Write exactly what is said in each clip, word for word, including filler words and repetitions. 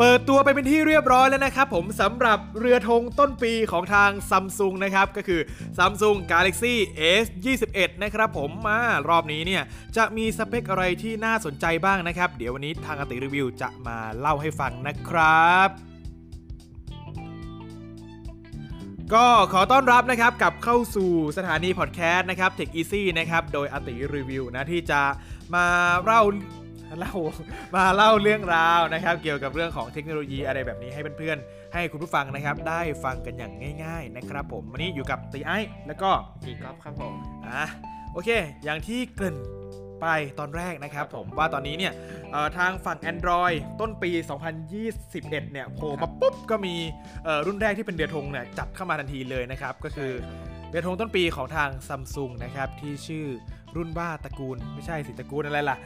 เปิดตัวไปเป็นที่เรียบร้อยแล้วนะครับผมสำหรับเรือธงต้นปีของทาง Samsung นะครับก็คือ Samsung Galaxy เอส ยี่สิบเอ็ด นะครับผมมารอบนี้เนี่ยจะมีสเปคอะไรที่น่าสนใจบ้างนะครับเดี๋ยววันนี้ทางอติรีวิวจะมาเล่าให้ฟังนะครับก็ขอต้อนรับนะครับกับเข้าสู่สถานีพอดแคสต์นะครับ Tech Easy นะครับโดยอติรีวิวนะที่จะมาเล่าเล่ามาเล่าเรื่องราวนะครับเกี่ยวกับเรื่องของเทคโนโลยีอะไรแบบนี้ให้เพื่อนๆให้คุณผู้ฟังนะครับได้ฟังกันอย่างง่ายๆนะครับผมวันนี้อยู่กับตีไอ้แล้วก็ตีก๊อฟครับผมอ่ะโอเคอย่างที่เกริ่นไปตอนแรกนะครับผมว่าตอนนี้เนี่ยทางฝั่ง Android ต้นปีสองพันยี่สิบเอ็ดเนี่ยโผล่มาปุ๊บก็มีรุ่นแรกที่เป็นเดือดธงเนี่ยจับเข้ามาทันทีเลยนะครับก็คือเดือดธงต้นปีของทาง Samsung นะครับที่ชื่อรุ่นว่าตระกูลไม่ใช่สิตระกูลอะไรล่ะ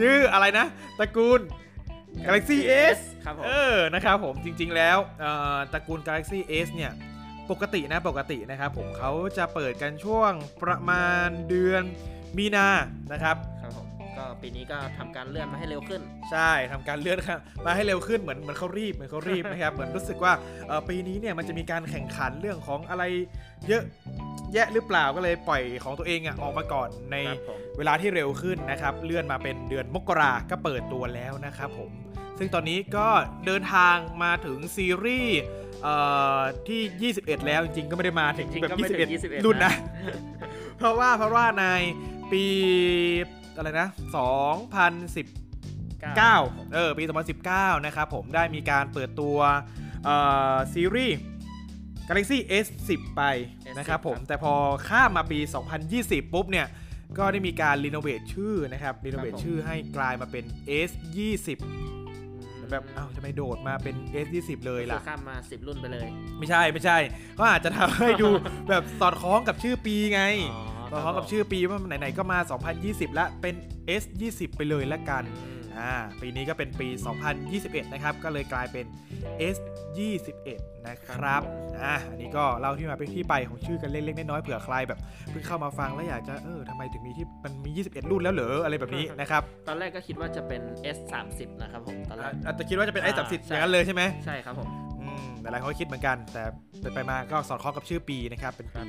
ชื่ออะไรนะตระกูล Galaxy S ครับผมเออนะครับผมจริงๆแล้วตระกูล Galaxy S เนี่ยปกตินะปกตินะครับผมเขาจะเปิดกันช่วงประมาณเดือนมีนานะครับครับผมก็ปีนี้ก็ทำการเลื่อนมาให้เร็วขึ้นใช่ทำการเลื่อนมาให้เร็วขึ้นเหมือนเหมือนเขารีบเหมือนเขารีบ นะครับเหมือนรู้สึกว่าปีนี้เนี่ยมันจะมีการแข่งขันเรื่องของอะไรเยอะแยะหรือเปล่าก็เลยปล่อยของตัวเองอ่ะออกมาก่อนในเวลาที่เร็วขึ้นนะครับเลื่อนมาเป็นเดือนมกราก็เปิดตัวแล้วนะครับผมซึ่งตอนนี้ก็เดินทางมาถึงซีรีส์ที่ยี่สิบเอ็ดแล้วจริงๆก็ไม่ได้มาถึงแบบยี่สิบเอ็ดรุ่นนะเพราะว่าเพราะว่าในปีอะไรนะสองพันสิบเก้าเออปีสองพันสิบเก้านะครับผมได้มีการเปิดตัวซีรีส์ Galaxy เอส สิบ ไปนะครับผมแต่พอข้ามมาปีสองพันยี่สิบปุ๊บเนี่ยก็ได้มีการรีโนเวทชื่อนะครับรีโนเวทชื่อให้กลายมาเป็น เอส ยี่สิบแบบอ้าวทำไมโดดมาเป็น เอส ยี่สิบ เลยล่ะข้ามมาสิบรุ่นไปเลยไม่ใช่ไม่ใช่ก็อาจจะทำให้ดูแบบสอดคล้องกับชื่อปีไงสอดคล้องกับชื่อปีว่าไหนๆก็มาสองพันยี่สิบละเป็น เอส ยี่สิบ ไปเลยละกันอ่าปีนี้ก็เป็นปีสองพันยี่สิบเอ็ดนะครับก็เลยกลายเป็น เอส ยี่สิบเอ็ด นะครับอ่ะอันนี้ก็เล่าที่มาเป็นที่ไปของชื่อกันเล็กๆน้อยๆเผื่อใครแบบเพิ่งเข้ามาฟังแล้วอยากจะเออทำไมถึงมีที่มันมียี่สิบเอ็ดรุ่นแล้วเหรออะไรแบบนี้นะครับตอนแรกก็คิดว่าจะเป็น เอส สามสิบ นะครับผมตอนแรกอาจจะคิดว่าจะเป็น เอส สามสิบ อย่างนั้นเลยใช่ไหมใช่ครับผมอืมหลายๆคนก็คิดเหมือนกันแต่ไปมาก็สอดคล้องกับชื่อปีนะครับเป็นปี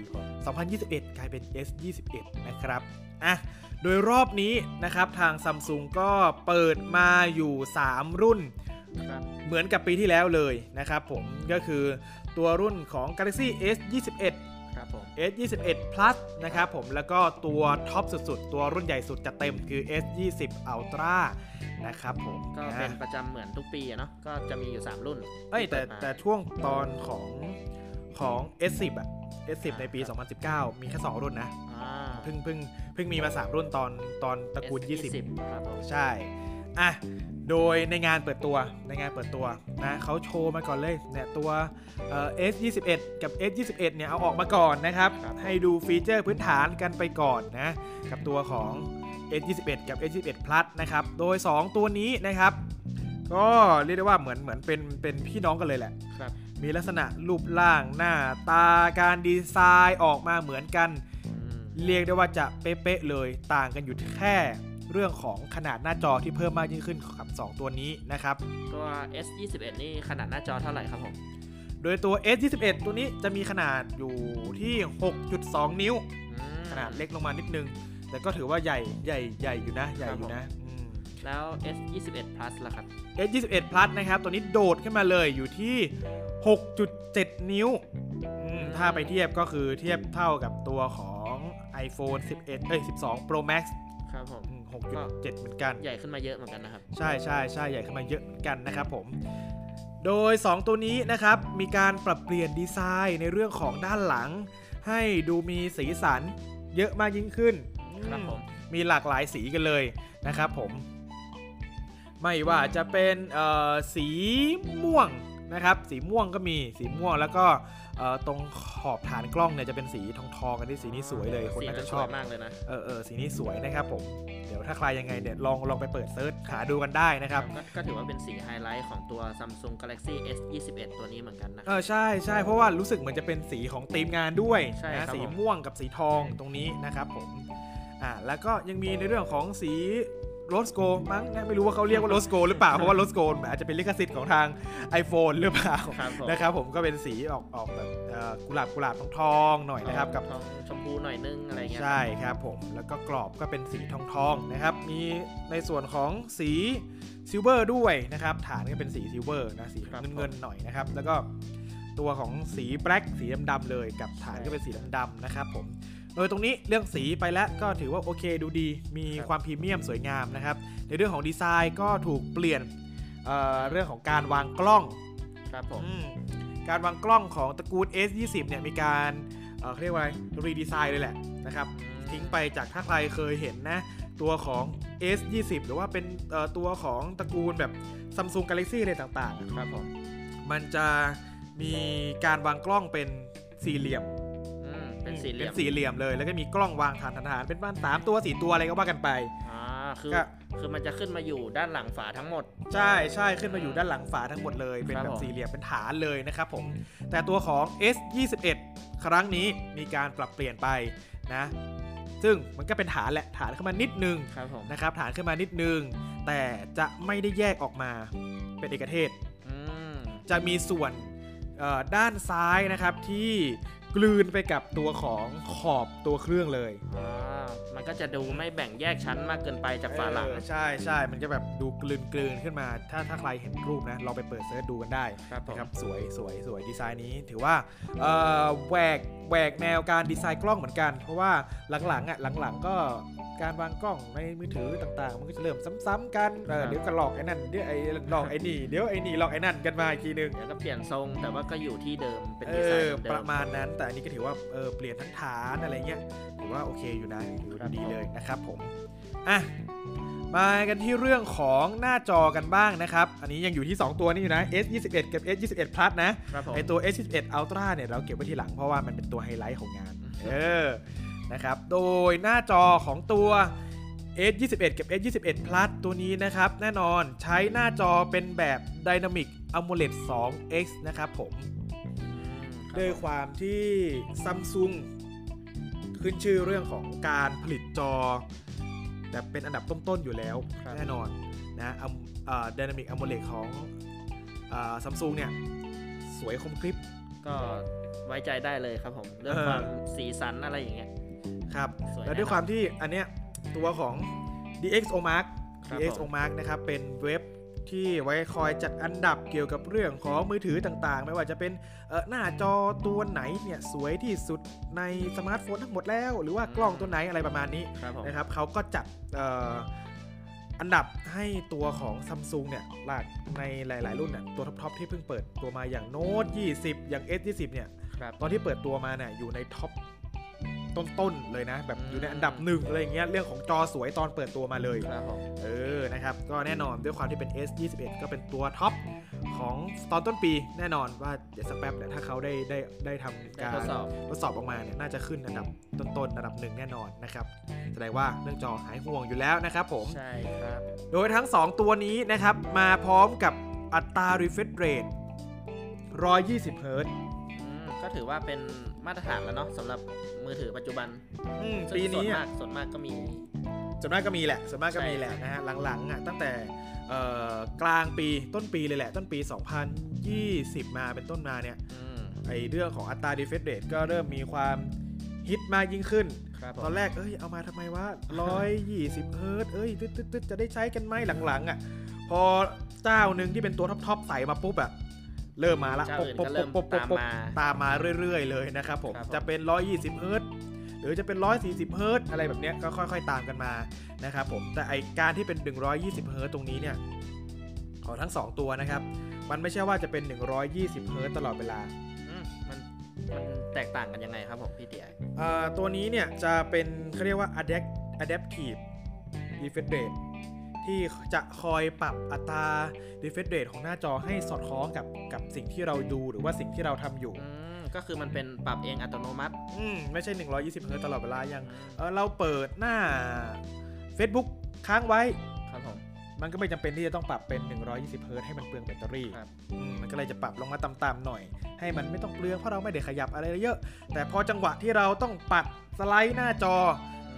สองพันยี่สิบเอ็ดกลายเป็น เอส ยี่สิบเอ็ด นะครับอ่ะโดยรอบนี้นะครับทาง Samsung ก็เปิดมาอยู่สามรุ่นเหมือนกับปีที่แล้วเลยนะครับผมก็คือตัวรุ่นของ Galaxy เอส ยี่สิบเอ็ด ครับผม เอส ยี่สิบเอ็ด Plus นะครับผมแล้วก็ตัวท็อปสุดๆตัวรุ่นใหญ่สุดจะเต็มคือ เอส ยี่สิบ Ultra นะครับผมก็เป็นประจำเหมือนทุกปีเนาะก็จะมีอยู่สามรุ่นเอ้ยแต่แต่ช่วงตอนของของ เอส สิบ อ่ะ เอส สิบ ในปีสองพันสิบเก้ามีแค่สองรุ่นนะเพิ่งเพิ่งเพิ่งมีมาสามรุ่นตอนตอนตระกูลยี่สิบครับใช่อ่ะโดยในงานเปิดตัวในงานเปิดตัวนะเขาโชว์มาก่อนเลยเนี่ยตัวเอ่อ เอส ยี่สิบเอ็ด กับ เอส ยี่สิบเอ็ด เนี่ยเอาออกมาก่อนนะครับให้ดูฟีเจอร์พื้นฐานกันไปก่อนนะกับตัวของ เอส ยี่สิบเอ็ด กับ เอส ยี่สิบเอ็ด Plus นะครับโดยสองตัวนี้นะครับก็เรียกได้ว่าเหมือนเหมือนเป็นเป็นพี่น้องกันเลยแหละครับมีลักษณะรูปร่างหน้าตาการดีไซน์ออกมาเหมือนกันเรียกได้ว่าจะเป๊ะๆเลยต่างกันอยู่แค่เรื่องของขนาดหน้าจอที่เพิ่มมากยิ่งขึ้นกับสองตัวนี้นะครับตัว เอส ยี่สิบเอ็ด นี่ขนาดหน้าจอเท่าไหร่ครับผมโดยตัว เอส ยี่สิบเอ็ด ตัวนี้จะมีขนาดอยู่ที่ หกจุดสอง นิ้วขนาดเล็กลงมานิดนึงแต่ก็ถือว่าใหญ่ใหญ่ใหญ่อยู่นะใหญ่อยู่นะแล้ว เอส ยี่สิบเอ็ด Plus ล่ะครับ เอส ยี่สิบเอ็ด Plus นะครับตัวนี้โดดขึ้นมาเลยอยู่ที่ หกจุดเจ็ด นิ้วถ้าไปเทียบก็คือเทียบเท่ากับตัวของ iPhone สิบเอ็ด เอ้ย สิบสอง Pro Max ครับผม หกจุดเจ็ด เหมือนกันใหญ่ขึ้นมาเยอะเหมือนกันนะครับใช่ใช่ใช่ใหญ่ขึ้นมาเยอะเหมือนกันนะครับผมโดยสองตัวนี้นะครับมีการปรับเปลี่ยนดีไซน์ในเรื่องของด้านหลังให้ดูมีสีสันเยอะมากยิ่งขึ้นครับผมมีหลากหลายสีกันเลยนะครับผมไม่ว่าจะเป็นสีม่วงนะครับสีม่วงก็มีสีม่วงแล้วก็ตรงขอบฐานกล้องเนี่ยจะเป็นสีทองทองกันที่สีนี้สวยเลยคนน่าจะชอบมากเลยนะเออเออสีนี้สวยนะครับผมเดี๋ยวถ้าใครยังไงเนี่ยลองลองไปเปิดเซิร์ชหาดูกันได้นะครับก็ถือว่าเป็นสีไฮไลท์ของตัว Samsung Galaxy เอส ยี่สิบเอ็ด ตัวนี้เหมือนกันนะเออใช่ใช่เพราะว่ารู้สึกเหมือนจะเป็นสีของทีมงานด้วยนะสีม่วงกับสีทองตรงนี้นะครับผมอ่าแล้วก็ยังมีในเรื่องของสี โรสโกมั้งนะไม่รู้ว่าเขาเรียกว่าโรสโกหรือเปล่าเพราะว่าโรสโกอาจจะเป็นลิขสิทธิ์ของทาง iPhone หรือเปล่านะครับผมก็เป็นสีออกออกแบบกุหลาบกุหลาบทองๆหน่อยนะครับกับชมพูหน่อยนึงอะไรเงี้ยใช่ครับผมแล้วก็กรอบก็เป็นสีทองๆนะครับมีในส่วนของสีซิลเวอร์ด้วยนะครับฐานก็เป็นสีซิลเวอร์นะสีเงินๆหน่อยนะครับแล้วก็ตัวของสีแบล็คสีดำๆเลยกับฐานก็เป็นสีดำๆนะครับผมโดยตรงนี้เรื่องสีไปแล้วก็ถือว่าโอเคดูดีมีความพรีเมียมสวยงามนะครับในเรื่องของดีไซน์ก็ถูกเปลี่ยน เอ่อ เรื่องของการวางกล้องครับผมการวางกล้องของตระกูล เอส ยี่สิบ เนี่ยมีการเอ่อเรียกว่าอะไรรีดีไซน์เลยแหละนะครับทิ้งไปจากถ้าใครเคยเห็นนะตัวของ เอส ยี่สิบ หรือว่าเป็นตัวของตระกูลแบบ Samsung Galaxy อะไรต่างๆครับผมมันจะมีการวางกล้องเป็นสี่เหลี่ยมเป็นสี่เหลี่ยมเป็นสี่เหลี่ยมเลยแล้วก็มีกล้องวางฐานฐานเป็นบ้านสามตัวสี่ตัวอะไรก็ว่ากันไปอ่าคือคือมันจะขึ้นมาอยู่ด้านหลังฝาทั้งหมดใช่ใช่ขึ้นมาอยู่ด้านหลังฝาทั้งหมดเลยเป็นแบบสี่เหลี่ยมเป็นฐานเลยนะครับผมแต่ตัวของ เอส ยี่สิบเอ็ด ครั้งนี้มีการปรับเปลี่ยนไปนะซึ่งมันก็เป็นฐานแหละฐานขึ้นมานิดนึงนะครับฐานขึ้นมานิดนึงแต่จะไม่ได้แยกออกมาเป็นเอกเทศจะมีส่วนด้านซ้ายนะครับที่กลืนไปกับตัวของขอบตัวเครื่องเลยอ่ามันก็จะดูไม่แบ่งแยกชั้นมากเกินไปจากฝาหลังใช่ใช่มันจะแบบดูกลืนกลืนขึ้นมาถ้าถ้าใครเห็นรูปนะเราไปเปิดเซิร์ชดูกันได้นะครับสวยสวยสวยดีไซน์นี้ถือว่าเอ่อแหวกแหวกแนวการดีไซน์กล้องเหมือนกันเพราะว่าหลังๆอ่ะหลังๆก็การวางกล้องในมือถือต่างๆมันก็จะเริ่มซ้ำๆกันเดี๋ยวก็หลอกไอ้นั่นเดี๋ยวไอ้หลอกไอ้นี่เดี๋ยวไอ้นี่หลอกไอ้นั่นกันมาอีกทีนึงแล้วก็เปลี่ยนทรงแต่ว่าก็อยู่ที่เดิมเป็นดีไซน์ประมาณนั้นแต่อันนี้ก็ถือว่าเออเปลี่ยนทั้งฐานอะไรเงี้ยถือว่าโอเคอยู่นะอยู่ดีเลยนะครับผมอ่ะมากันที่เรื่องของหน้าจอกันบ้างนะครับอันนี้ยังอยู่ที่สองตัวนี่อยู่นะ เอส ยี่สิบเอ็ด กับ เอส ยี่สิบเอ็ด Plus นะไอ้ตัว เอส ยี่สิบเอ็ด Ultra เนี่ยเราเก็บไว้ทีหลังเพราะว่ามันเป็นตัวไฮไลท์ของงานเออนะครับโดยหน้าจอของตัว เอส ยี่สิบเอ็ด กับ เอส ยี่สิบเอ็ด Plus ตัวนี้นะครับแน่นอนใช้หน้าจอเป็นแบบ Dynamic AMOLED ทู เอ็กซ์ นะครับผมด้วยความที่ Samsung ขึ้นชื่อเรื่องของการผลิตจอแบบเป็นอันดับต้นๆอยู่แล้วแน่นอนนะเอ่อ Dynamic AMOLED ของเอ่อ Samsung เนี่ยสวยคมกริบก็ไว้ใจได้เลยครับผมเรื่องความสีสันอะไรอย่างเงี้ยครับแล้วด้วยความที่อันเนี้ยตัวของ DxO Mark DxO Mark นะครับเป็นเว็บที่ไว้คอยจัดอันดับเกี่ยวกับเรื่องของมือถือต่างๆไม่ว่าจะเป็นหน้าจอตัวไหนเนี่ยสวยที่สุดในสมาร์ทโฟนทั้งหมดแล้วหรือว่ากล้องตัวไหนอะไรประมาณนี้นะครับเขาก็จัดอันดับให้ตัวของ Samsung เนี่ยหลักในหลายๆรุ่นเนี่ยตัวท็อปๆที่เพิ่งเปิดตัวมาอย่าง Note ยี่สิบอย่าง เอส ยี่สิบ เนี่ยตอนที่เปิดตัวมาเนี่ยอยู่ในท็อปต้นๆเลยนะแบบอยู่ในอันดับหนึ่งอะไรอย่างเงี้ยเรื่องของจอสวยตอนเปิดตัวมาเลยเออนะครับก็แน่นอนด้วยความที่เป็น เอส ยี่สิบเอ็ด ก็เป็นตัวท็อปของตอนต้นปีแน่นอนว่าเดี๋ยวสักแป๊บเนี่ยถ้าเขาได้ได้ได้ทำการทดสอบทดสอบออกมาเนี่ยน่าจะขึ้นอันดับต้นๆอันดับหนึ่งแน่นอนนะครับแสดงว่าเรื่องจอหายห่วงอยู่แล้วนะครับผมใช่ครับโดยทั้งสองตัวนี้นะครับมาพร้อมกับอัตรา refresh rate หนึ่งร้อยยี่สิบ เฮิร์ตซ์ก็ถือว่าเป็นมาตรฐานแล้วเนาะสำหรับมือถือปัจจุบันปีนี้ส่วนมากส่วนมากก็มีส่วนมากก็มีแหละส่วนมากก็มีแหละนะฮะหลังๆอ่ะตั้งแต่กลางปีต้นปีเลยแหละต้นปีสองพันยี่สิบมาเป็นต้นมาเนี่ยไอเรื่องของอัตราดีเฟรชเรทก็เริ่มมีความฮิตมากยิ่งขึ้นตอนแรกเอ้ยเอามาทำไมวะหนึ่งร้อยยี่สิบเฮิร์ตซ์เอ้ยตึ๊ดๆจะได้ใช้กันไหมหลังๆอ่ะพอเจ้านึงที่เป็นตัวท็อปๆใส่มาปุ๊บอ่ะเริ่มมาละปบๆๆๆๆตามมาเรื่อยๆเลยนะครับผมจะเป็นหนึ่งร้อยยี่สิบเฮิร์ตซ์หรือจะเป็นหนึ่งร้อยสี่สิบเฮิร์ตซ์อะไรแบบเนี้ยก็ค่อยๆตามกันมานะครับผมแต่ไอ้การที่เป็นหนึ่งร้อยยี่สิบเฮิร์ตซ์ตรงนี้เนี่ยของทั้งสองตัวนะครับมันไม่ใช่ว่าจะเป็นหนึ่งร้อยยี่สิบเฮิร์ตซ์ตลอดเวลามันมันแตกต่างกันยังไงครับผมพี่เตี๋ยเอ่อตัวนี้เนี่ยจะเป็นเค้าเรียกว่า adaptive refresh rateที่จะคอยปรับอัตรา refresh rate ของหน้าจอให้สอดคล้องกับกับสิ่งที่เราดูหรือว่าสิ่งที่เราทำอยู่ก็คือมันเป็นปรับเองอัตโนมัติอืมไม่ใช่หนึ่งร้อยยี่สิบเฮิร์ตซ์ตลอดเวลาอย่างเออเราเปิดหน้า Facebook ค้างไว้ครับผมมันก็ไม่จำเป็นที่จะต้องปรับเป็นหนึ่งร้อยยี่สิบเฮิร์ตซ์ให้มันเปลืองแบตเตอรี่มันก็เลยจะปรับลงมาต่ำๆหน่อยให้มันไม่ต้องเปลืองเพราะเราไม่ได้ขยับอะไรเยอะแต่พอจังหวะที่เราต้องปัดสไลด์หน้าจอ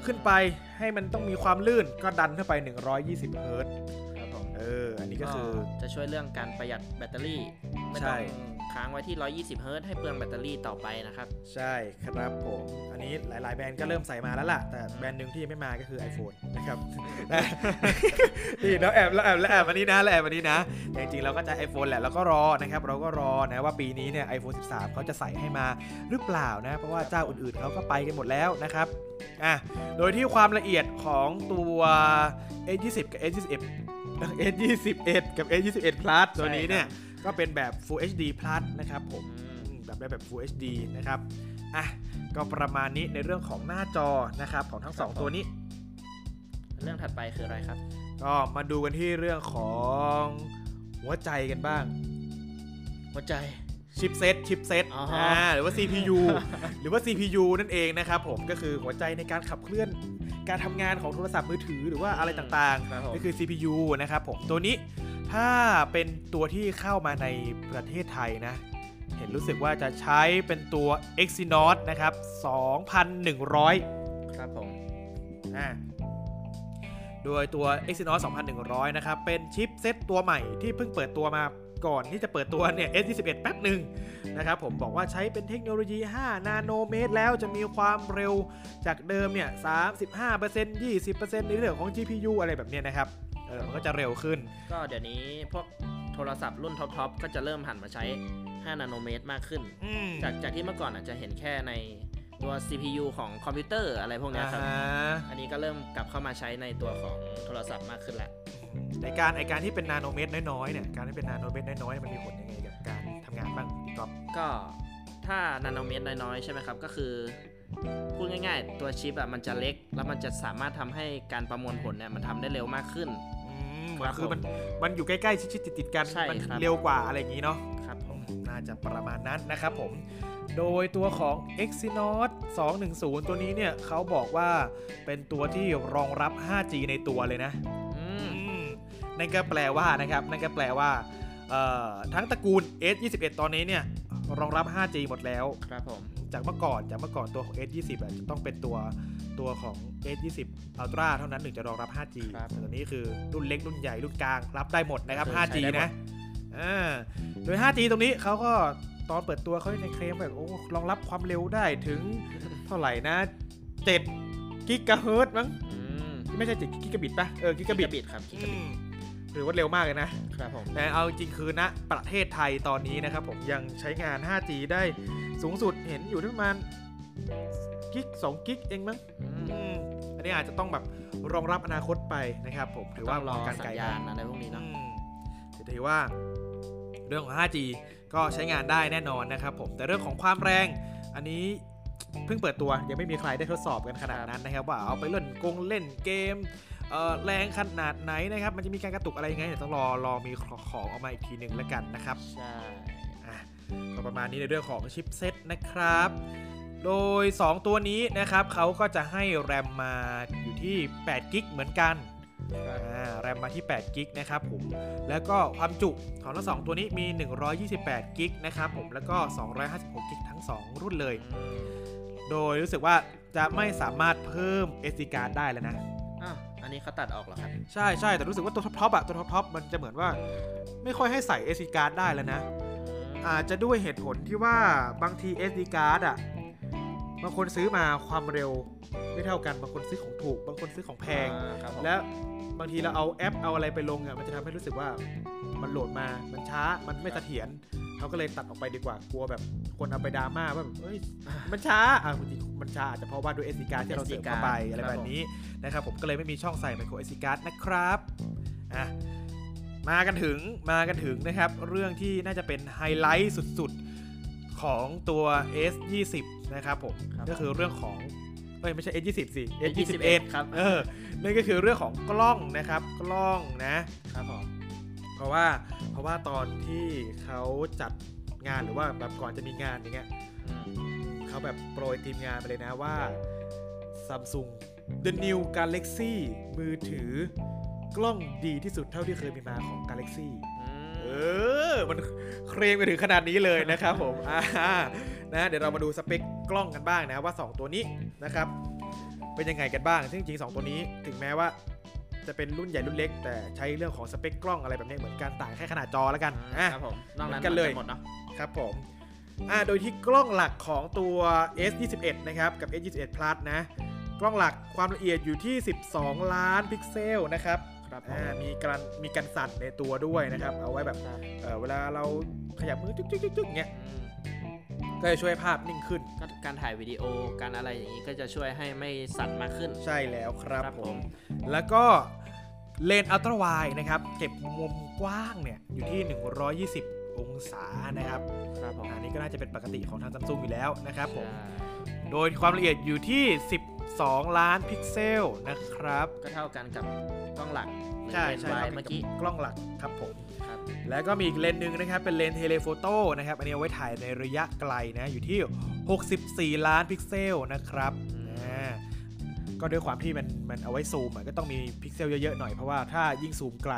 ขึ้นไปให้มันต้องมีความลื่นก็ดันขึ้นไปหนึ่งร้อยยี่สิบเฮิร์ตซ์ครับผมเอออันนี้ก็คือจะช่วยเรื่องการประหยัดแบตเตอรี่ไม่ต้องค้างไว้ที่หนึ่งร้อยยี่สิบเฮิร์ตซ์ให้เปลืองแบตเตอรี่ต่อไปนะครับใช่ครับผมอันนี้หลายๆแบรนด์ก็เริ่มใส่มาแล้วล่ะแต่แบรนด์หนึ่งที่ยังไม่มาก็คือ iPhone นะครับนี่เราแอบเราแอบเราแอบวันนี้นะเราแอบวันนี้นะแต่จริงๆเราก็จะ iPhone แหละเราก็รอนะครับเราก็รอนะว่าปีนี้เนี่ย ไอโฟนสิบสาม เขาจะใส่ให้มาหรือเปล่านะเพราะว่าเจ้าอื่นๆเขาก็ไปกันหมดแล้วนะครับอ่ะโดยที่ความละเอียดของตัว เอส ยี่สิบ กับ เอส ยี่สิบเอ็ด กับ เอส ยี่สิบเอ็ด Plus ตัวนี้เนี่ยก็เป็นแบบ Full เอช ดี Plus นะครับผมแบบได้แบบ Full เอช ดี นะครับอ่ะก็ประมาณนี้ในเรื่องของหน้าจอนะครับของทั้งสองตัวนี้เรื่องถัดไปคืออะไรครับก็มาดูกันที่เรื่องของหัวใจกันบ้างหัวใจชิปเซตชิปเซตอ่าหรือว่า ซี พี ยู หรือว่า ซี พี ยู นั่นเองนะครับผมก็คือหัวใจในการขับเคลื่อนการทำงานของโทรศัพท์มือถือหรือว่าอะไรต่างๆก็คือ ซี พี ยู นะครับผมตัวนี้ถ้าเป็นตัวที่เข้ามาในประเทศไทยนะเห็นรู้สึกว่าจะใช้เป็นตัว Exynos นะครับ สองพันหนึ่งร้อย ครับผมอ่าโดยตัว Exynos สองพันหนึ่งร้อย นะครับเป็นชิปเซตตัวใหม่ที่เพิ่งเปิดตัวมาก่อนที่จะเปิดตัวเนี่ย เอส ยี่สิบเอ็ด แป๊บหนึ่งนะครับผมบอกว่าใช้เป็นเทคโนโลยีห้านาโนเมตรแล้วจะมีความเร็วจากเดิมเนี่ย สามสิบห้าเปอร์เซ็นต์ ยี่สิบเปอร์เซ็นต์ ในเรื่องของ จี พี ยู อะไรแบบเนี้ยนะครับเออมันก็จะเร็วขึ้นก็เดี๋ยวนี้พวกโทรศัพท์รุ่นท็อปๆก็จะเริ่มหันมาใช้ห้านาโนเมตรมากขึ้นจากจากที่เมื่อก่อนอาจจะเห็นแค่ในตัว ซี พี ยู ของคอมพิวเตอร์อะไรพวกนี้ครับอันนี้ก็เริ่มกลับเข้ามาใช้ในตัวของโทรศัพท์มากขึ้นแล้วในการไอการที่เป็นนาโนเมตรน้อยๆเนี่ยการที่เป็นนาโนเมตรน้อยๆมันมีผลยังไงกับการทำงานบ้างพี่ก๊อฟก็ถ้านาโนเมตรน้อยๆใช่ไหมครับก็คือพูดง่ายๆตัวชิปอ่ะมันจะเล็กแล้วมันจะสามารถทำให้การประมวลผลเนี่ยมันทำได้เร็วมากขึ้นคือมันมันอยู่ใกล้ๆชิดๆติดๆกันมันเร็วกว่าอะไรอย่างนี้เนาะครับน่าจะประมาณนั้นนะครับผมโดยตัวของ Exynos สองร้อยสิบตัวนี้เนี่ยเขาบอกว่าเป็นตัวที่รองรับ ห้าจี ในตัวเลยนะนั่นก็แปลว่านะครับนั่นก็แปลว่าทั้งตระกูล เอส ยี่สิบเอ็ด ตอนนี้เนี่ยรองรับ ห้าจี หมดแล้วครับผมจากเมื่อก่อนจากเมื่อก่อนตัวของ เอส ยี่สิบ อ่ะจะต้องเป็นตัวตัวของ เอส ยี่สิบ Ultra เท่านั้นถึงจะรองรับ ห้าจี แต่ตอนนี้คือรุ่นเล็กรุ่นใหญ่รุ่นกลางรับได้หมดนะครับ ห้าจี นะอ่าโดย ห้าจี ตรงนี้เขาก็ตอนเปิดตัวเขาในเคลมแบบโอ้รองรับความเร็วได้ถึงเท่าไหร่นะเจ็ดกิกะเฮิรตซ์มั้งไม่ใช่เจ็ดกิกะบิตป่ะเออกิกะบิตครับกิกะบิตหรือว่าเร็วมากเลยนะครับผมแต่เอาจริงคือณประเทศไทยตอนนี้นะครับผมยังใช้งาน ห้าจี ได้สูงสุดเห็นอยู่ที่ประมาณกิกสองกิกเองมั้งอันนี้อาจจะต้องแบบรองรับอนาคตไปนะครับผมถือว่ารอการไกลยานอะไรพวกนี้เนาะถือว่าเรื่องของ ห้าจี ก็ใช้งานได้แน่นอนนะครับผมแต่เรื่องของความแรงอันนี้เพิ่งเปิดตัวยังไม่มีใครได้ทดสอบกันขนาดนั้นนะครับว่าเอาไปเล่นกงเล่นเกมแรงขนาดไหนนะครับมันจะมีการกระตุกอะไรยังไงเดี๋ยวต้องรอรอมีของออกมาอีกทีหนึ่งแล้วกันนะครับใช่ก็ประมาณนี้ในเรื่องของชิปเซ็ตนะครับโดยสองตัวนี้นะครับเขาก็จะให้แรมมาอยู่ที่แปดกิกเหมือนกันแรมมาที่แปดกิกนะครับผมแล้วก็ความจุของทั้งสองตัวนี้มีหนึ่งร้อยยี่สิบแปดกิกนะครับผมแล้วก็สองร้อยห้าสิบหกกิกทั้งสองรุ่นเลยโดยรู้สึกว่าจะไม่สามารถเพิ่ม เอส ดี card ได้แล้วนะอันนี้เขาตัดออกเหรอครับใช่ใช่แต่รู้สึกว่าตัวท็อปๆอ่ะตัวท็อปๆมันจะเหมือนว่าไม่ค่อยให้ใส่ เอส ดี card ได้แล้วนะอาจจะด้วยเหตุผลที่ว่าบางที เอส ดี card อ่ะบางคนซื้อมาความเร็วไม่เท่ากันบางคนซื้อของถูกบางคนซื้อของแพงแล้วบางทีเราเอาแอปเอาอะไรไปลงอ่ะมันจะทำให้รู้สึกว่ามันโหลดมามันช้ามันไม่เสถียรเขาก็เลยตัดออกไปดีกว่ากลัวแบบคนเอาไปดราม่าว่าแบบเฮ้ยมันช้าอ่ะจริงมันช้าอาจจะเพราะว่าด้วย เอส ดี card ที่เราเสริมเข้าไปอะไรแบบนี้นะครับผมก็เลยไม่มีช่องใส่ micro เอส ดี card นะครับอ่ะมากันถึงมากันถึงนะครับเรื่องที่น่าจะเป็นไฮไลท์สุดๆของตัว เอส ยี่สิบ นะครับผมก็คือเรื่องของเอ้ยไม่ใช่ เอส ยี่สิบ สิ เอส ยี่สิบเอ็ด ครับเออนั่นก็คือเรื่องของกล้องนะครับกล้องนะครับผมเพราะว่าเพราะว่าตอนที่เขาจัดงานหรือว่าแบบก่อนจะมีงานอย่างเงี้ยเขาแบบโปรยทีมงานไปเลยนะว่า Samsung The New Galaxy มือถือกล้องดีที่สุดเท่าที่เคยมีมาของ Galaxy เออมันเคลมไปถึงขนาดนี้เลยนะครับผมอ่านะเดี๋ยวเรามาดูสเปคกล้องกันบ้างนะว่าสองตัวนี้นะครับ เป็นยังไงกันบ้างซึ่งจริงสองตัวนี้ถึงแม้ว่าจะเป็นรุ่นใหญ่รุ่นเล็กแต่ใช้เรื่องของสเปคกล้องอะไรแบบนี้เหมือนกันต่างแค่ขนาดจอแล้วกันครับผมนอกนั้นกันเลยหมดเนาะครับผมอ่าโดยที่กล้องหลักของตัว เอส ยี่สิบเอ็ด นะครับกับ เอส ยี่สิบเอ็ด Plus นะกล้องหลักความละเอียดอยู่ที่สิบสองล้านพิกเซลนะครับมีการมีการสั่นในตัวด้วยนะครับเอาไว้แบบเวลาเราขยับมือจุ๊กจุ๊กเงี้ยก็จะช่วยภาพนิ่งขึ้นการถ่ายวิดีโอการอะไรอย่างนี้ก็จะช่วยให้ไม่สั่นมากขึ้นใช่แล้วครับผมแล้วก็เลนส์อัลตร้าไวด์นะครับเก็บมุมกว้างเนี่ยอยู่ที่หนึ่งร้อยยี่สิบองศานะครับครับผมอันนี้ก็น่าจะเป็นปกติของทาง Samsung อยู่แล้วนะครับผมโดยความละเอียดอยู่ที่สิบสองล้านพิกเซลนะครับก็เท่ากันกับกล้องหลักใช่ใช่เมื่อกี้กล้องหลักครับผมแล้วก็มีอีกเลนส์นึงนะครับเป็นเลนส์เทเลโฟโต้นะครับอันนี้เอาไว้ถ่ายในระยะไกลนะอยู่ที่หกสิบสี่ล้านพิกเซลนะครับอ่าก็ด้วยความที่มันมันเอาไว้ซูมก็ต้องมีพิกเซลเยอะๆหน่อยเพราะว่าถ้ายิ่งซูมไกล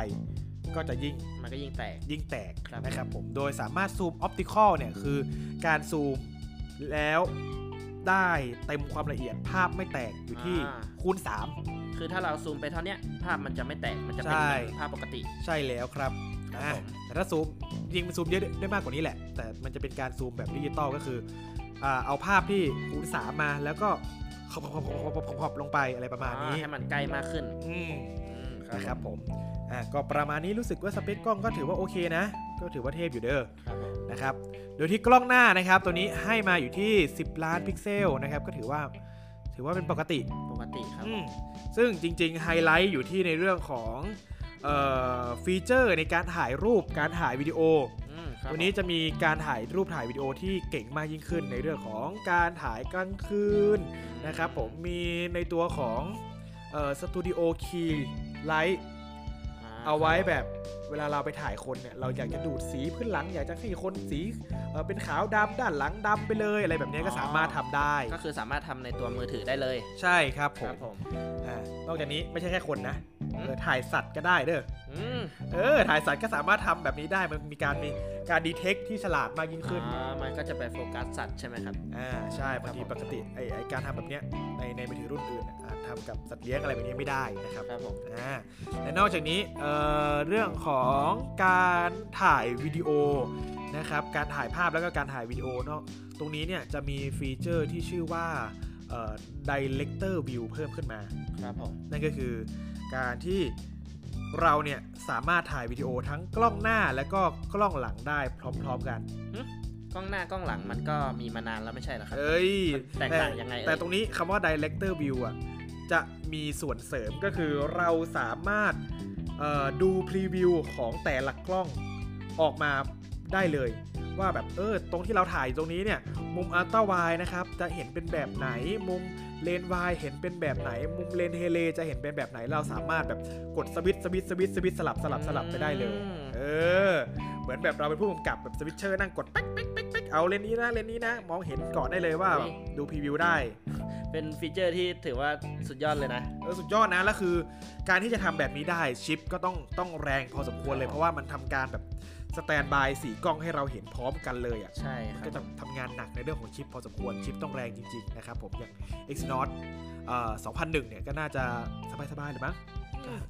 ก็จะยิ่งมันก็ยิ่งแตกยิ่งแตกนะครับผมโดยสามารถซูมออปติคอลเนี่ยคือการซูมแล้วได้เต็มความละเอียดภาพไม่แตกอยู่ที่คูณสามคือถ้าเราซูมไปเท่านี้ภาพมันจะไม่แตกมันจะเป็นภาพปกติใช่แล้วครับแต่ถ้าซูมยิงมันซูมเยอะได้มากกว่านี้แหละแต่มันจะเป็นการซูมแบบดิจิตอลก็คือเอาภาพที่คูณสามมาแล้วก็ขอบขอบลงไปอะไรประมาณนี้ให้มันใกล้มากขึ้นนะครับผมก็ประมาณนี้รู้สึกว่าสเปคกล้องก็ถือว่าโอเคนะก็ถือว่าเทพอยู่เด้อนะครับโดยที่กล้องหน้านะครับตัวนี้ให้มาอยู่ที่สิบล้านพิกเซลนะครับก็ถือว่าถือว่าเป็นปกติปกติครับซึ่งจริงๆไฮไลท์อยู่ที่ในเรื่องของฟีเจอร์ในการถ่ายรูปการถ่ายวิดีโอตัวนี้จะมีการถ่ายรูปถ่ายวิดีโอที่เก่งมากยิ่งขึ้นในเรื่องของการถ่ายกลางคืนนะครับผมมีในตัวของสตูดิโอคีย์ไลท์เอาไว้แบบเวลาเราไปถ่ายคนเนี่ยเราอยากจะดูดสีพื้นหลังอยากจะให้คนสีเป็นขาวดำด้านหลังดำไปเลยอะไรแบบนี้ก็สามารถทำได้ก็คือสามารถทำในตัวมือถือได้เลยใช่ครับผมนอกจากนี้ไม่ใช่แค่คนนะถ่ายสัตว์ก็ได้เด้อเออถ่ายสัตว์ก็สามารถทำแบบนี้ได้มันมีการมีการดีเทคที่ฉลาดมากยิ่งขึ้นมันก็จะไปโฟกัสสัตว์ใช่ไหมครับอ่าใช่บางทีปกติไอ้การทำแบบเนี้ยในในมือถือรุ่นอื่นทำกับสัตว์เลี้ยงอะไรแบบนี้ไม่ได้นะครับครับผมอ่าและนอกจากนี้เอ่อเรื่องของการถ่ายวิดีโอนะครับการถ่ายภาพแล้วก็การถ่ายวิดีโอเนาะตรงนี้เนี่ยจะมีฟีเจอร์ที่ชื่อว่าเอ่อ director view เพิ่มขึ้นมาครับผมนั่นก็คือการที่เราเนี่ยสามารถถ่ายวิดีโอทั้งกล้องหน้าและก็กล้องหลังได้พร้อมๆกันกล้องหน้ากล้องหลังมันก็มีมานานแล้วไม่ใช่เหรอครับเอ้ยแตกต่างยังไงแต่ตรงนี้คำว่า director view อ่ะจะมีส่วนเสริมก็คือเราสามารถดูพรีวิวของแต่ละกล้องออกมาได้เลยว่าแบบเออตรงที่เราถ่ายตรงนี้เนี่ยมุมอัลตร้าไวด์นะครับจะเห็นเป็นแบบไหนมุมเลนส์ไวด์เห็นเป็นแบบไหนมุมเลนส์เทเลจะเห็นเป็นแบบไหนเราสามารถแบบกดสวิตช์สวิตช์สวิตช์สวิตช์สลับสลับสลับไปได้เลยเออเหมือนแบบเราเป็นผู้กำกับแบบสวิตเชอร์นั่งกดแป๊กแป๊กแป๊กแป๊กเอาเลนส์นี้นะเลนส์นี้นะมองเห็นก่อนได้เลยว่าดูพรีวิวได้เป็นฟีเจอร์ที่ถือว่าสุดยอดเลยนะเออสุดยอดนะแล้วคือการที่จะทำแบบนี้ได้ชิปก็ต้องต้องแรงพอสมควรเลยเพราะว่ามันทำการแบบสแตนบายสี่กล้องให้เราเห็นพร้อมกันเลยอ่ะใช่ก็จะทำงานหนักในเรื่องของชิปพอสมควรชิปต้องแรงจริงๆนะครับผมอย่าง Exynos สองพันหนึ่งเนี่ยก็น่าจะสบายๆหรือมั้ง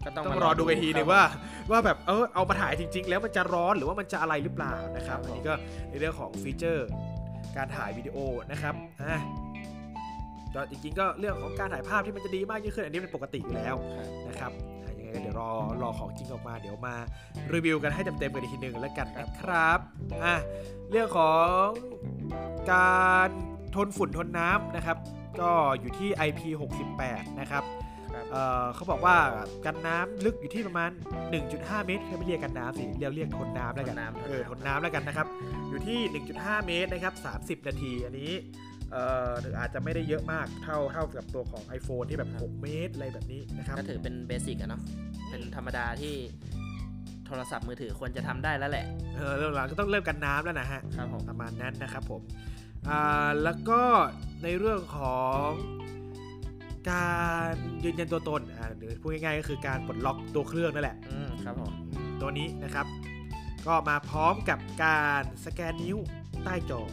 ก็ต้องรอดูอีกทีนึงว่าว่าแบบเออเอามาถ่ายจริงๆแล้วมันจะร้อนหรือว่ามันจะอะไรหรือเปล่านะครับอันนี้ก็ในเรื่องของฟีเจอร์การถ่ายวิดีโอนะครับอ่ะจริงๆก็เรื่องของการถ่ายภาพที่มันจะดีมากยิ่งขึ้นอันนี้เป็นปกติอยู่แล้วนะครับยังไงก็เดี๋ยวรอรอของจริงออกมาเดี๋ยวมารีวิวกันให้เต็มๆกันอีกทีนึงแล้วกันนะครับอ่ะเรื่องของการทนฝุ่นทนน้ำนะครับก็อยู่ที่ ไอ พี หกสิบแปด นะครับเขาบอกว่ากันน้ำลึกอยู่ที่ประมาณ หนึ่งจุดห้าเมตรไม่เรียกกันน้ำสิเรียกเรียกทนน้ำแล้วกันเออทนน้ำแล้วกันนะครับอยู่ที่ หนึ่งจุดห้าเมตรนะครับสามสิบนาทีอันนี้เอ่อหรืออาจจะไม่ได้เยอะมากเท่าเท่ากับตัวของ iPhone ที่แบบหกเมตรอะไรแบบนี้นะครับก็ถือเป็นเบสิกอะเนาะเป็นธรรมดาที่โทรศัพท์มือถือควรจะทำได้แล้วแหละเออเรื่องหลังก็ต้องเริ่มกันน้ำแล้วนะฮะครับผมประมาณนั้นนะครับผมอ่าแล้วก็ในเรื่องของการยืนยันตัวตนอ่าหรือพูดง่ายๆก็คือการปลดล็อกตัวเครื่องนั่นแหละอืมครับผมตัวนี้นะครับก็มาพร้อมกับการสแกนนิ้วใต้จอ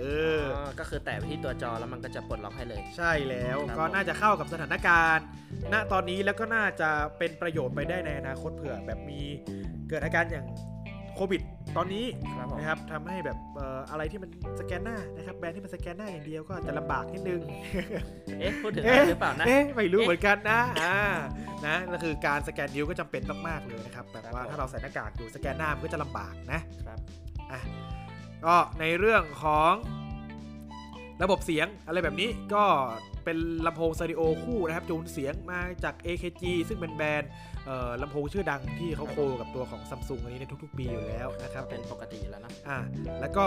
เออก็คือแตะไปที่ตัวจอแล้วมันก็จะปลดล็อกให้เลยใช่แล้วก็น่าจะเข้ากับสถานการณ์ณตอนนี้แล้วก็น่าจะเป็นประโยชน์ไปได้ในอนาคตเผื่อแบบมีเกิดอาการอย่างโควิดตอนนี้นะครับทำให้แบบอะไรที่มันสแกนหน้านะครับแบรนด์ที่มันสแกนหน้าอย่างเดียวก็จะลำบากนิดนึงเอ๊ะพูดถึงอะไรหรือเปล่านะเอ๊ะไม่รู้เหมือนกันนะอ่านะก็คือการสแกนนิ้วก็จำเป็นมากๆเลยนะครับแบบว่าถ้าเราใส่หน้ากากอยู่สแกนหน้ามันก็จะลำบากนะครับอ่ะก็ในเรื่องของระบบเสียงอะไรแบบนี้ก็เป็นลำโพงสเตอริโอคู่นะครับจูนเสียงมาจาก เอ เค จี ซึ่งเป็นแบรนด์ลำโพงชื่อดังที่เขาโคกับตัวของ Samsung อันนี้ในทุกๆปีอยู่แล้วนะครับเป็นปกติแล้วนะอ่าแล้วก็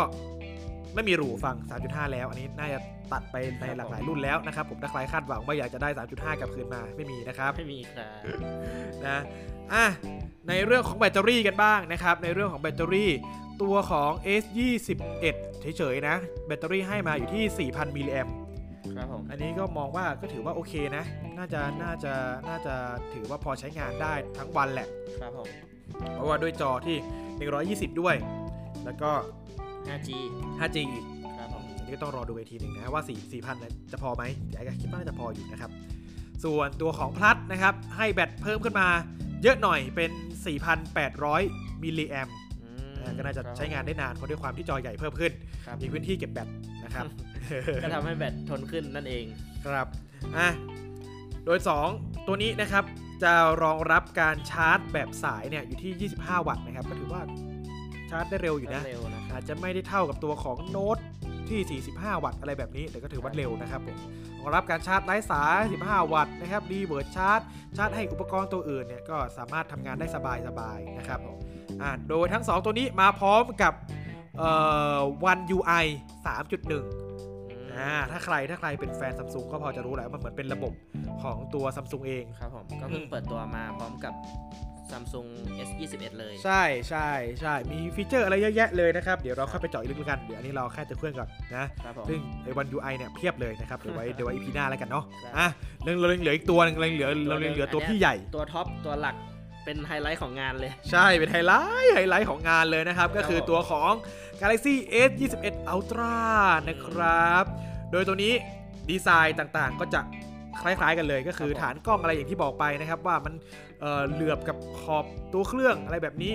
ไม่มีรูฟัง สามจุดห้า แล้วอันนี้น่าจะตัดไปในหลากหลายรุ่นแล้วนะครับผมถ้าใครคาดหวังว่าอยากจะได้ สามจุดห้า กลับคืนมาไม่มีนะครับไม่มีครับนะอ่ะในเรื่องของแบตเตอรี่กันบ้างนะครับในเรื่องของแบตเตอรี่ตัวของ เอส ยี่สิบเอ็ด เฉยๆนะแบตเตอรี่ให้มาอยู่ที่ สี่พัน มิลลิแอมป์ครับผมอันนี้ก็มองว่าก็ถือว่าโอเคนะน่าจะน่าจะน่าจะถือว่าพอใช้งานได้ทั้งวันแหละครับผมเพราะว่าด้วยจอที่หนึ่งร้อยยี่สิบด้วยแล้วก็ ห้าจี ห้าจี ครับผมอันนี้ต้องรอดูอีกทีนึงนะว่าสี่ สี่พัน เนี่ยจะพอไหมแต่ก็คิดว่าน่าจะพออยู่นะครับส่วนตัวของพลัสนะครับให้แบตเพิ่มขึ้นมาเยอะหน่อยเป็น สี่พันแปดร้อย มิลลิแอมป์ก็น่าจะใช้งานได้นานเพราะด้วยความที่จอใหญ่เพิ่มขึ้นมีพื้นที่เก็บแบตนะครับก็ทำให้แบตทนขึ้นนั่นเองครับอ่ะโดยสองตัวนี้นะครับจะรองรับการชาร์จแบบสายเนี่ยอยู่ที่ยี่สิบห้าวัตต์นะครับก็ถือว่าชาร์จได้เร็วอยู่นะอาจจะไม่ได้เท่ากับตัวของโน้ตที่สี่สิบห้าวัตต์อะไรแบบนี้แต่ก็ถือว่าเร็วนะครับผมรองรับการชาร์จไร้สายสิบห้าวัตต์นะครับรีเวิร์สชาร์จชาร์จให้อุปกรณ์ตัวอื่นเนี่ยก็สามารถทำงานได้สบายๆนะครับผมโดยทั้งสองตัวนี้มาพร้อมกับ One ยู ไอ สามจุดหนึ่ง อ่าถ้าใครถ้าใครเป็นแฟน Samsung ก็พอจะรู้แหละมันเหมือนเป็นระบบของตัว Samsung เองครับผมก็เพิ่งเปิดตัวมาพร้อมกับ Samsung เอส ยี่สิบเอ็ด เลยใช่ใช่ใช่มีฟีเจอร์อะไรเยอะแยะเลยนะครับเดี๋ยวเราเข้าไปเจาะลึกกันเดี๋ยวอันนี้เราแค่จะเพื่อนก่อนนะซึ่งไอ้ One ยู ไอ เนี่ยเพียบเลยนะครับเดี๋ยวไว้เดี๋ยวไว้ อี พี หน้าแล้วกันเนาะอ่ะเรื่องเราเหลืออีกตัวนึงเหลือเราเหลือตัวพี่ใหญ่ตัวท็อปตัวหลักเป็นไฮไลท์ของงานเลยใช่เป็นไฮไลท์ไฮไลท์ของงานเลยนะครับก็คือตัวของ Galaxy เอส ยี่สิบเอ็ด Ultra นะครับโดยตัวนี้ดีไซน์ต่างๆก็จะคล้ายๆกันเลยก็คือฐานกล้องอะไรอย่างที่บอกไปนะครับว่ามัน เอ่อ เหลือบกับขอบตัวเครื่องอะไรแบบนี้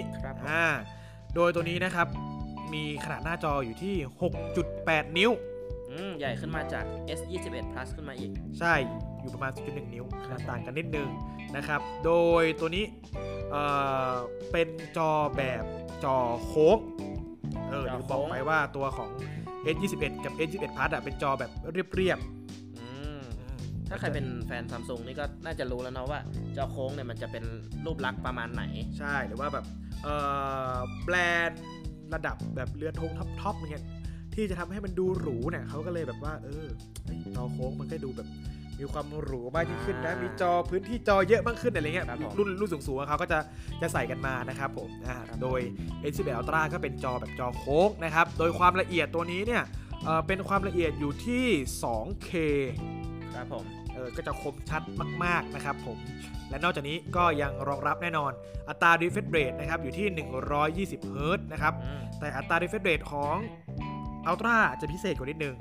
อ่าโดยตัวนี้นะครับมีขนาดหน้าจออยู่ที่ หกจุดแปด นิ้วใหญ่ขึ้นมาจาก เอส ยี่สิบเอ็ด Plus ขึ้นมาอีกใช่อยู่ประมาณ ศูนย์จุดหนึ่ง นิ้วต่างกันนิดนึงนะครับโดยตัวนี้ เอ่อ เป็นจอแบบจอโค้งเออที่บอกไปว่าตัวของ เอส ยี่สิบเอ็ด กับ เอส ยี่สิบเอ็ด Plus อ่ะเป็นจอแบบเรียบๆถ้าใครเป็นแฟน Samsung นี่ก็น่าจะรู้แล้วเนาะว่าจอโค้งเนี่ยมันจะเป็นรูปลักษณ์ประมาณไหนใช่หรือว่าแบบเอ่อแบรนด์ระดับแบบเรือธงท็อปๆอย่างเงี้ยที่จะทำให้มันดูหรูเนี่ยเขาก็เลยแบบว่าเออจอโค้งมันก็ดูแบบมีความหรูมากยิ่งขึ้นนะมีจอพื้นที่จอเยอะมากขึ้นอะไรเงี้ยรุ่นรุ่นสูงๆเขาก็จะจะใส่กันมานะครับผมโดย เอส ยี่สิบเอ็ด Ultra ก็เป็นจอแบบจอโค้งนะครับโดยความละเอียดตัวนี้เนี่ยเป็นความละเอียดอยู่ที่ ทูเค ครับผมเออก็จะคมชัดมากๆนะครับผมและนอกจากนี้ก็ยังรองรับแน่นอนอัตรา refresh rate นะครับอยู่ที่ หนึ่งร้อยยี่สิบ เฮิร์ตซ์นะครับแต่อัตรา refresh rate ของอัลตร้าจะพิเศษกว่านิดนึง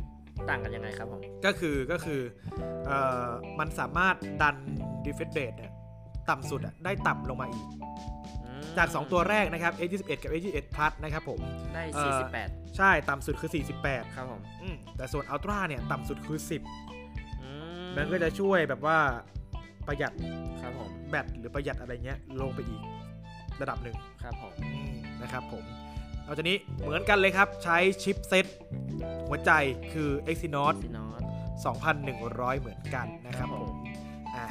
ต่างกันยังไงครับผมก็คือก็คือเอ่อมันสามารถดัน refresh rate เนี่ยต่ำสุดอ่ะได้ต่ำลงมาอีกจากสองตัวแรกนะครับ เอส ยี่สิบเอ็ด กับ เอส ยี่สิบเอ็ด Plus นะครับผมได้สี่สิบแปดใช่ต่ำสุดคือสี่สิบแปดครับผมแต่ส่วนอัลตร้าเนี่ยต่ำสุดคือสิบมันก็จะช่วยแบบว่าประหยัดครับผมแบตหรือประหยัดอะไรเงี้ยลงไปอีกระดับหนึ่งครับผมนะครับผมเอาจากนี้เหมือนกันเลยครับใช้ชิปเซ็ตหัวใจคือ Exynos สองพันหนึ่งร้อยเหมือนกันนะครับผมอ่ะ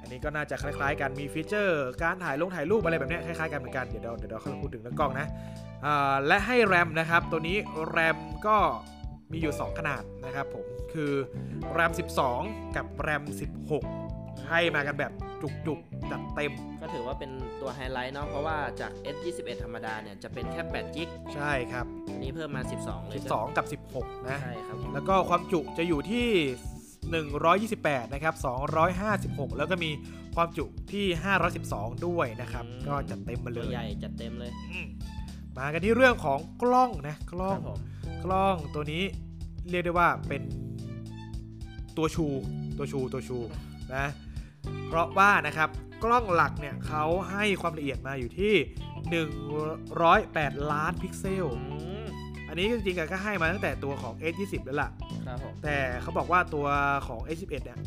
อันนี้ก็น่าจะคล้ายๆกันมีฟีเจอร์การถ่ายลงถ่ายรูปอะไรแบบนี้คล้ายๆกันเหมือนกันเดี๋ยวเราเดี๋ยวเราค่อยพูดถึงเรื่องกล้องนะอ่าและให้แรมนะครับตัวนี้แรมก็มีอยู่สองขนาดนะครับผมคือแรมสิบสองกับแรมสิบหกให้มากันแบบจุกๆจัดเต็มก็ถือว่าเป็นตัวไฮไลท์เนาะเพราะว่าจาก เอส ยี่สิบเอ็ด ธรรมดาเนี่ยจะเป็นแค่แปด จี บี ใช่ครับอันนี้เพิ่มมาสิบสองเลยสิบสองกับสิบหกนะใช่ครับแล้วก็ความจุจะอยู่ที่หนึ่งร้อยยี่สิบแปดนะครับสองร้อยห้าสิบหกแล้วก็มีความจุที่ห้าร้อยสิบสองด้วยนะครับก็จัดเต็มมาเลยใหญ่จัดเต็มเลยมากันที่เรื่องของกล้องนะกล้องกล้องตัวนี้ เรียกได้ว่าเป็นตัวชูตัวชูตัวชูนะเพราะว่านะครับกล้องหลักเนี่ยเขาให้ความละเอียดมาอยู่ที่หนึ่งร้อยแปดล้านพิกเซลอันนี้จริงๆก็ให้มาตั้งแต่ตัวของ เอส ยี่สิบ แล้วล่ะแต่เขาบอกว่าตัวของ เอส สิบเอ็ด เนี่ย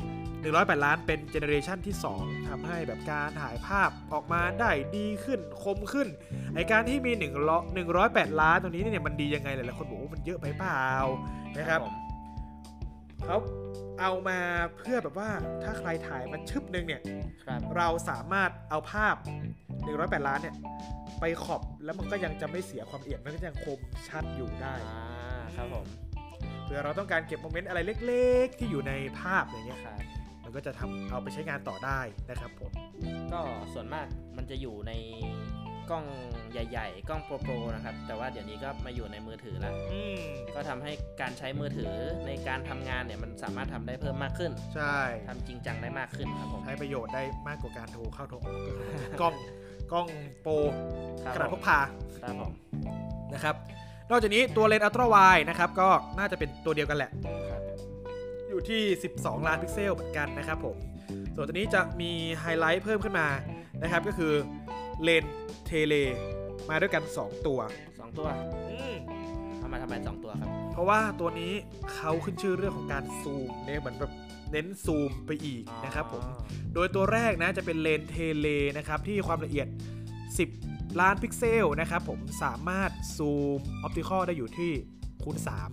หนึ่งร้อยแปดล้านเป็นเจเนอเรชันที่สองทำให้แบบการถ่ายภาพออกมาได้ดีขึ้นคมขึ้นไอการที่มีหนึ่งร้อยแปดล้านตรงนี้เนี่ยมันดียังไงหลายๆคนบอกว่ามันเยอะไปเปล่านะครับเขาเอามาเพื่อแบบว่าถ้าใครถ่ายมันชึบนึงเนี่ยเราสามารถเอาภาพหนึ่งร้อยแปดล้านเนี่ยไปขอบแล้วมันก็ยังจะไม่เสียความละเอียดมันก็ยังคมชัดอยู่ได้ครับผมเพื่อเราต้องการเก็บโมเมนต์อะไรเล็กๆที่อยู่ในภาพอย่างเงี้ยครับมันก็จะทำเอาไปใช้งานต่อได้นะครับผมก็ส่วนมากมันจะอยู่ในกล้องใหญ่ๆกล้องโปรโปรนะครับแต่ว่าเดี๋ยวนี้ก็มาอยู่ในมือถือแล้วก็ทำให้การใช้มือถือในการทำงานเนี่ยมันสามารถทำได้เพิ่มมากขึ้นใช่ทำจริงจังได้มากขึ้นครับผมให้ประโยชน์ได้มากกว่าการโทรเข้าโทรออกกล้องกล้องโปรกระดาษพกพานะครับนอกจากนี้ตัวเลนส์อัลตร้าไวด์นะครับก็น่าจะเป็นตัวเดียวกันแหละอยู่ที่สิบสองล้านพิกเซลเหมือนกันนะครับผมส่วนตัวนี้จะมีไฮไลท์เพิ่มขึ้นมานะครับก็คือเลนส์เทเลมาด้วยกันสองตัวสองตัวอืมเอามาทำไมสองตัวครับเพราะว่าตัวนี้เขาขึ้นชื่อเรื่องของการซูมเนี่ยเหมือนแบบเน้นซูมไปอีกนะครับผมโดยตัวแรกนะจะเป็นเลนส์เทเลนะครับที่ความละเอียดสิบล้านพิกเซลนะครับผมสามารถซูมออปติคอลได้อยู่ที่คูณสาม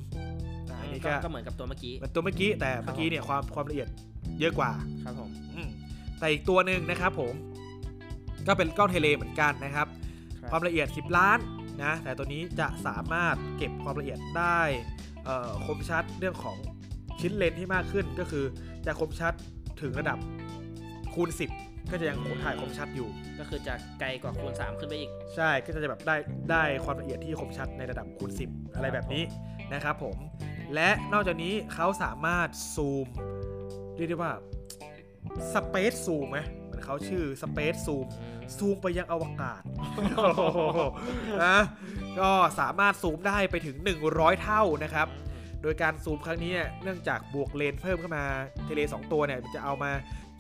อันนี้ก็เหมือนกับตัวเมื่อกี้เหมือนตัวเมื่อกี้แต่เมื่อกี้เนี่ยความความละเอียดเยอะกว่าครับผมแต่อีกตัวนึงนะครับผมก็เป็นกล้องเทเลเหมือนกันนะครับความละเอียดสิบล้านนะแต่ตัวนี้จะสามารถเก็บความละเอียดได้คมชัดเรื่องของชิ้นเลนที่มากขึ้นก็คือจะคมชัดถึงระดับคูณสิบก็จะยังถ่ายคมชัดอยู่ก็คือจะไกลกว่าคูณสามขึ้นไปอีกใช่ก็จะแบบได้ได้ความละเอียดที่คมชัดในระดับคูณสิบอะไรแบบนี้นะครับผมและนอกจากนี้เขาสามารถซูมเรียกได้ว่าสเปซซูมไหมเหมือนเขาชื่อสเปซซูมซูมไปยังอวกาศนะก็สามารถซูมได้ไปถึงหนึ่งร้อยเท่านะครับโดยการซูมครั้งนี้เนื่องจากบวกเลนส์เพิ่มเข้ามาเทเลสองตัวเนี่ยจะเอามา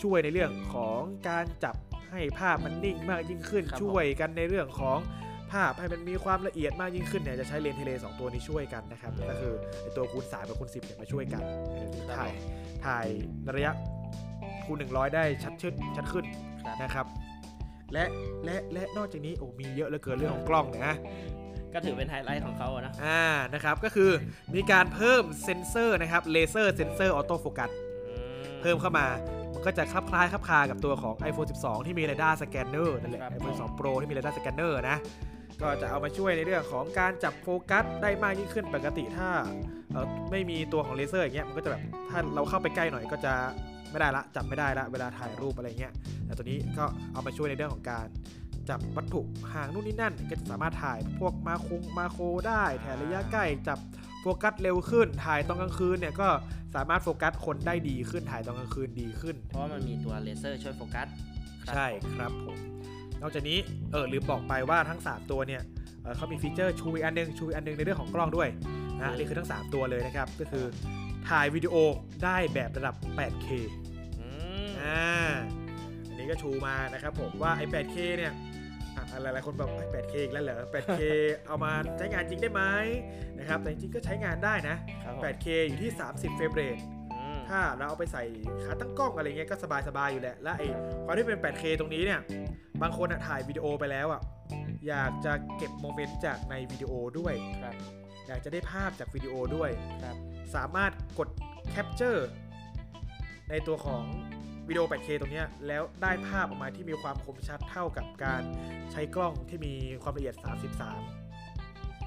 ช่วยในเรื่องของการจับให้ภาพมันนิ่งมากยิ่งขึ้นช่วยกันในเรื่องของภาพให้มันมีความละเอียดมากยิ่งขึ้นเนี่ยจะใช้เลนส์เทเลสองตัวนี้ช่วยกันนะครับก็คือตัวคูณสามกับคูณสิบเนี่ยมาช่วยกันถ่ายถ่ายระยะคูณหนึ่งร้อยได้ชัดขึ้นชัดขึ้นนะครับและและและนอกจากนี้โอ้มีเยอะเหลือเกินเรื่องของกล้องนะก็ถือเป็นไฮไลท์ของเขานะอ่านะครับก็คือมีการเพิ่มเซ็นเซอร์นะครับเลเซอร์เซ็นเซอร์ออโต้โฟกัสเพิ่มเข้ามามันก็จะคลับคล้ายคลับคากับตัวของ iPhone สิบสอง ที่มี Radar Scanner นั่นแหละ iPhone สิบสอง Pro ที่มี Radar Scanner นะก็จะเอามาช่วยในเรื่องของการจับโฟกัสได้มากยิ่งขึ้นปกติถ้าไม่มีตัวของเลเซอร์อย่างเงี้ยมันก็จะแบบถ้าเราเข้าไปใกล้หน่อยก็จะไม่ได้ละจับไม่ได้ละเวลาถ่ายรูปอะไรเงี้ยแต่ตัวนี้ก็เอามาช่วยในเรื่องของการจับวัตถุห่างนู่นนี่นั่นก็จะสามารถถ่ายพวกมาคงมาโคได้ถ่ายระยะใกล้จับโฟกัสเร็วขึ้นถ่ายตอนกลางคืนเนี่ยก็สามารถโฟกัสคนได้ดีขึ้นถ่ายตอนกลางคืนดีขึ้นเพราะมันมีตัวเลเซอร์ช่วยโฟกัสใช่ครับผมนอกจากนี้เออลืมบอกไปว่าทั้งสามตัวเนี่ยเออเขามีฟีเจอร์ชูอีกอันนึงชูอีกอันนึงในเรื่องของกล้องด้วยนะนี่คือทั้งสามตัวเลยนะครับก็คือถ่ายวิดีโอได้แบบระดับ แปดเค อืมอ่าอันนี้ก็ชูมานะครับผมว่าไอ้ แปดเค เนี่ยหลายๆคนแบบ แปดเค อีกแล้วเหรอ แปดเค เอามาใช้งานจริงได้ไหมนะครับแต่จริงๆก็ใช้งานได้นะ แปดเค อยู่ที่สามสิบเฟรมเรทถ้าเราเอาไปใส่ขาตั้งกล้องอะไรเงี้ยก็สบายๆอยู่แหละและไอ้ความที่เป็น แปดเค ตรงนี้เนี่ยบางคนอ่ะถ่ายวิดีโอไปแล้วอ่ะอยากจะเก็บโมเมนต์จากในวิดีโอด้วยอยากจะได้ภาพจากวิดีโอด้วยสามารถกดแคปเจอร์ในตัวของวิดีโอ แปดเค ตรงนี้แล้วได้ภาพออกมาที่มีความคมชัดเท่ากับการใช้กล้องที่มีความละเอียดสามสิบสาม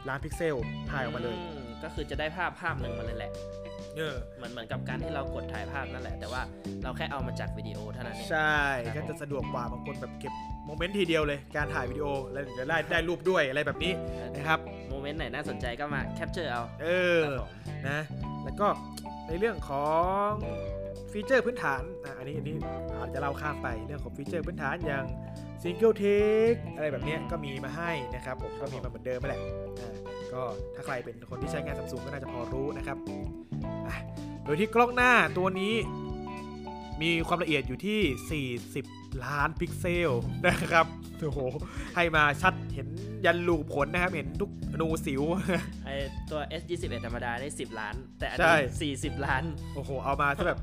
ล้านพิกเซลถ่ายออกมาเลยก็คือจะได้ภาพภาพหนึ่งมาเลยแหละเออเหมือนเหมือนกับการที่เรากดถ่ายภาพนั่นแหละแต่ว่าเราแค่เอามาจากวิดีโอเท่านั้นเองใช่ก็จะสะดวกกว่าบางคนแบบเก็บโมเมนต์ทีเดียวเลยการถ่ายวิดีโอแล้วจะได้ได้รูปด้วยอะไรแบบนี้นะครับโมเมนต์ไหนน่าสนใจก็มาแคปเจอร์เอาเออนะแล้วก็ในเรื่องของฟีเจอร์พื้นฐานนะอันนี้อันนี้อาจจะเล่าข้ามไปเรื่องของฟีเจอร์พื้นฐานอย่าง Single Take อะไรแบบนี้ก็มีมาให้นะครับผมก็มีมาเหมือนเดิมแหละ ก็ถ้าใครเป็นคนที่ใช้งาน Samsung ก็น่าจะพอรู้นะครับโดยที่กล้องหน้าตัวนี้มีความละเอียดอยู่ที่สี่สิบล้านพิกเซลนะครับโอ้โหให้มาชัดเห็นยันลูกผลนะครับเห็นทุกอนูสิวไอตัว เอส ยี่สิบเอ็ด ธรรมดาได้สิบล้านแต่อันนี้สี่สิบล้านโอ้โหเอามาซะแบบ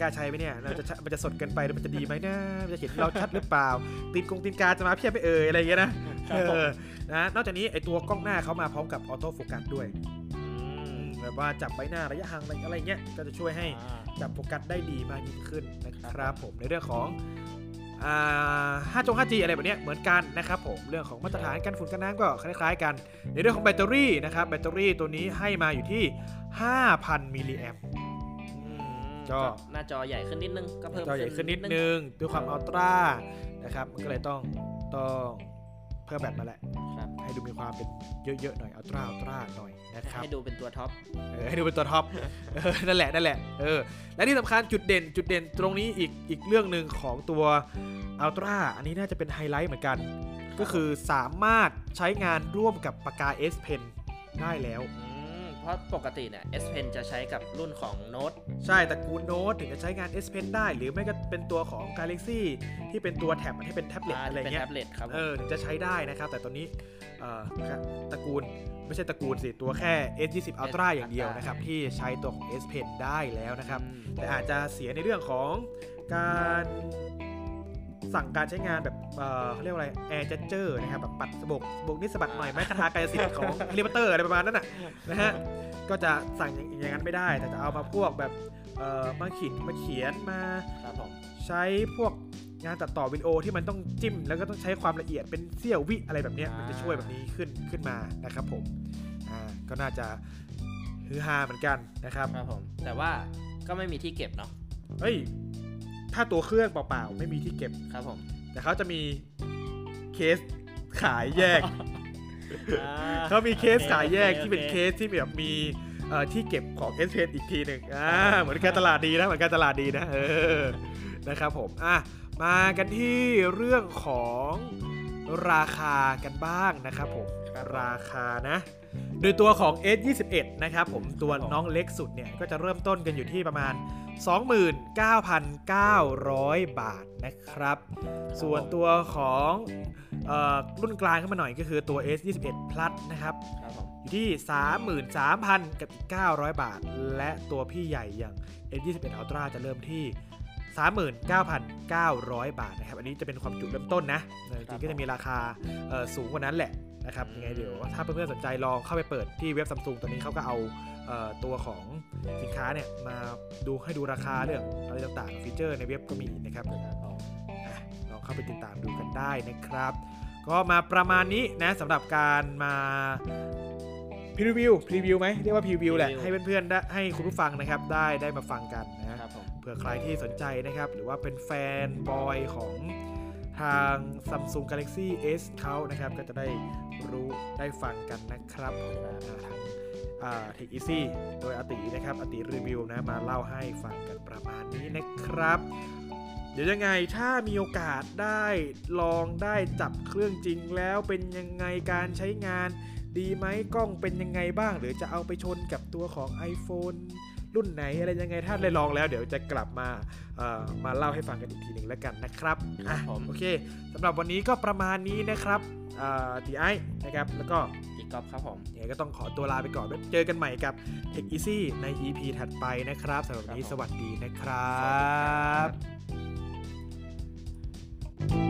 กล้าใช้ไหมเนี่ยเราจะมันจะสดเกินไปหรือมันจะดีไหมนะมันจะเห็นเราชัดหรือเปล่าตีนกงตีนกาจะมาเพี้ยไปเอ่ยอะไรอย่างเงี้ยนะนะนอกจากนี้ไอตัวกล้องหน้าเขามาพร้อมกับออโต้โฟกัสด้วยแบบว่าจับใบหน้าระยะห่างอะไรเงี้ยก็จะช่วยให้จับโฟกัสได้ดีมากยิ่งขึ้นนะครับผมในเรื่องของห้าจี อะไรแบบนี้เหมือนกันนะครับผมเรื่องของมาตรฐานการฝุ่นกันน้ำก็คล้ายๆกันในเรื่องของแบตเตอรี่นะครับแบตเตอรี่ตัวนี้ให้มาอยู่ที่ ห้าพันมิลลิแอมป์ก็หน้าจอใหญ่ขึ้นนิดนึงก็เพิ่มจอใหญ่ขึ้นนิดนึงด้วยความอัลตร้านะครับมันก็เลยต้องต้องเพิ่มแบตมาแหละให้ดูมีความเป็นเยอะๆหน่อยอัลตร้าอัลตร้าหน่อยนะครับให้ดูเป็นตัวท็อปให้ดูเป็นตัวท็อปนั่นแหละนั่นแหละเออและที่สำคัญจุดเด่นจุดเด่นตรงนี้อีกอีกเรื่องหนึ่งของตัวอัลตร้าอันนี้น่าจะเป็นไฮไลท์เหมือนกันก็คือสามารถใช้งานร่วมกับปากกา S Pen ได้แล้วเพราะปกติเนี่ย S Pen จะใช้กับรุ่นของ Note ใช่แต่กู Note ถึงจะใช้งาน S Pen ได้หรือไม่ก็เป็นตัวของ Galaxy ที่เป็นตัวแท็บที่เป็นแท็บเล็ตอะไรเงี้ยเออถึงจะใช้ได้นะครับแต่ตอนนี้ตระกูลไม่ใช่ตระกูลสิตัวแค่ เอส ยี่สิบ Ultra อย่างเดียวนะครับที่ใช้ตัวของ S Pen ได้แล้วนะครับแต่อาจจะเสียในเรื่องของการสั่งการใช้งานแบบเขาเรียกว่าอะไรแอร์จัดเจอร์นะครับแบบปัดสบกสบกนิดสะบัดหน่อยไม้คาถากายสิทธิ์ของเฮลิคอปเตอร์อะไรประมาณนั้นน่ะนะฮะก็จะสั่งอย่างนั้นไม่ได้แต่จะเอามาพวกแบบมาขีดมาเขียนมาใช้พวกงานตัดต่อวิดีโอที่มันต้องจิ้มแล้วก็ต้องใช้ความละเอียดเป็นเสี้ยววิอะไรแบบนี้มันจะช่วยแบบนี้ขึ้นขึ้นมานะครับผมอ่าก็น่าจะฮือฮาเหมือนกันนะครับครับผมแต่ว่าก็ไม่มีที่เก็บเนาะเฮ้ยถ้าตัวเครื่องเปล่าๆไม่มีที่เก็บครับผมแต่เขาจะมีเคสขายแยกเขามีเคสขายแยกที่เป็นเคสที่แบบมีที่เก็บของ S Pen อีกทีหนึ่งเหมือนการตลาดดีนะเหมือนการตลาดดีนะเออนะครับผมอ่ะมากันที่เรื่องของราคากันบ้างนะครับผมราคานะโดยตัวของ เอส ยี่สิบเอ็ด นะครับผมตัวน้องเล็กสุดเนี่ยก็จะเริ่มต้นกันอยู่ที่ประมาณสองหมื่นเก้าพันเก้าร้อยบาทนะครับส่วนตัวของเอ่อรุ่นกลางขึ้นมาหน่อยก็คือตัว เอส ยี่สิบเอ็ด พลัส นะครับอยู่ที่ สามหมื่นสามพันเก้าร้อยบาทและตัวพี่ใหญ่อย่าง เอส ยี่สิบเอ็ด อัลตร้า จะเริ่มที่ สามหมื่นเก้าพันเก้าร้อยบาทนะครับอันนี้จะเป็นความจุเริ่มต้นนะจริงๆก็จะมีราคาสูงกว่านั้นแหละนะครับยังไงเดี๋ยวถ้าเพื่อนๆสนใจลองเข้าไปเปิดที่เว็บ Samsung ตอนนี้เขาก็เอาตัวของสินค้าเนี่ยมาดูให้ดูราคาเรื่องอะไรต่างๆฟีเจอร์ในเว็บก็มีนะครับลองเข้าไปติดตามดูกันได้นะครับก็มาประมาณนี้นะสำหรับการมาพรีวิวพรีวิวไหมเรียกว่าพรีวิวแหละให้เพื่อนๆได้ให้คุณผู้ฟังนะครับได้ได้มาฟังกันนะเผื่อใครที่สนใจนะครับหรือว่าเป็นแฟนบอยของทาง Samsung Galaxy S เขานะครับก็จะได้รู้ได้ฟังกันนะครับทางเทคอีซี่โดยอตินะครับอติรีวิวนะมาเล่าให้ฟังกันประมาณนี้นะครับเดี๋ยวยังไงถ้ามีโอกาสได้ลองได้จับเครื่องจริงแล้วเป็นยังไงการใช้งานดีไหมกล้องเป็นยังไงบ้างหรือจะเอาไปชนกับตัวของ iPhone รุ่นไหนอะไรยังไงถ้าได้ลองแล้วเดี๋ยวจะกลับมาเอ่อมาเล่าให้ฟังกันอีกทีหนึ่งแล้วกันนะครับอ่ะโอเคสำหรับวันนี้ก็ประมาณนี้นะครับตีไอ้นะครับแล้วก็อีกกอล์ฟครับผมเดี๋ยวก็ต้องขอตัวลาไปก่อนแล้วเจอกันใหม่กับ Tech Easy ใน อี พี ถัดไปนะครับสำหรับวันนี้สวัสดีนะครับ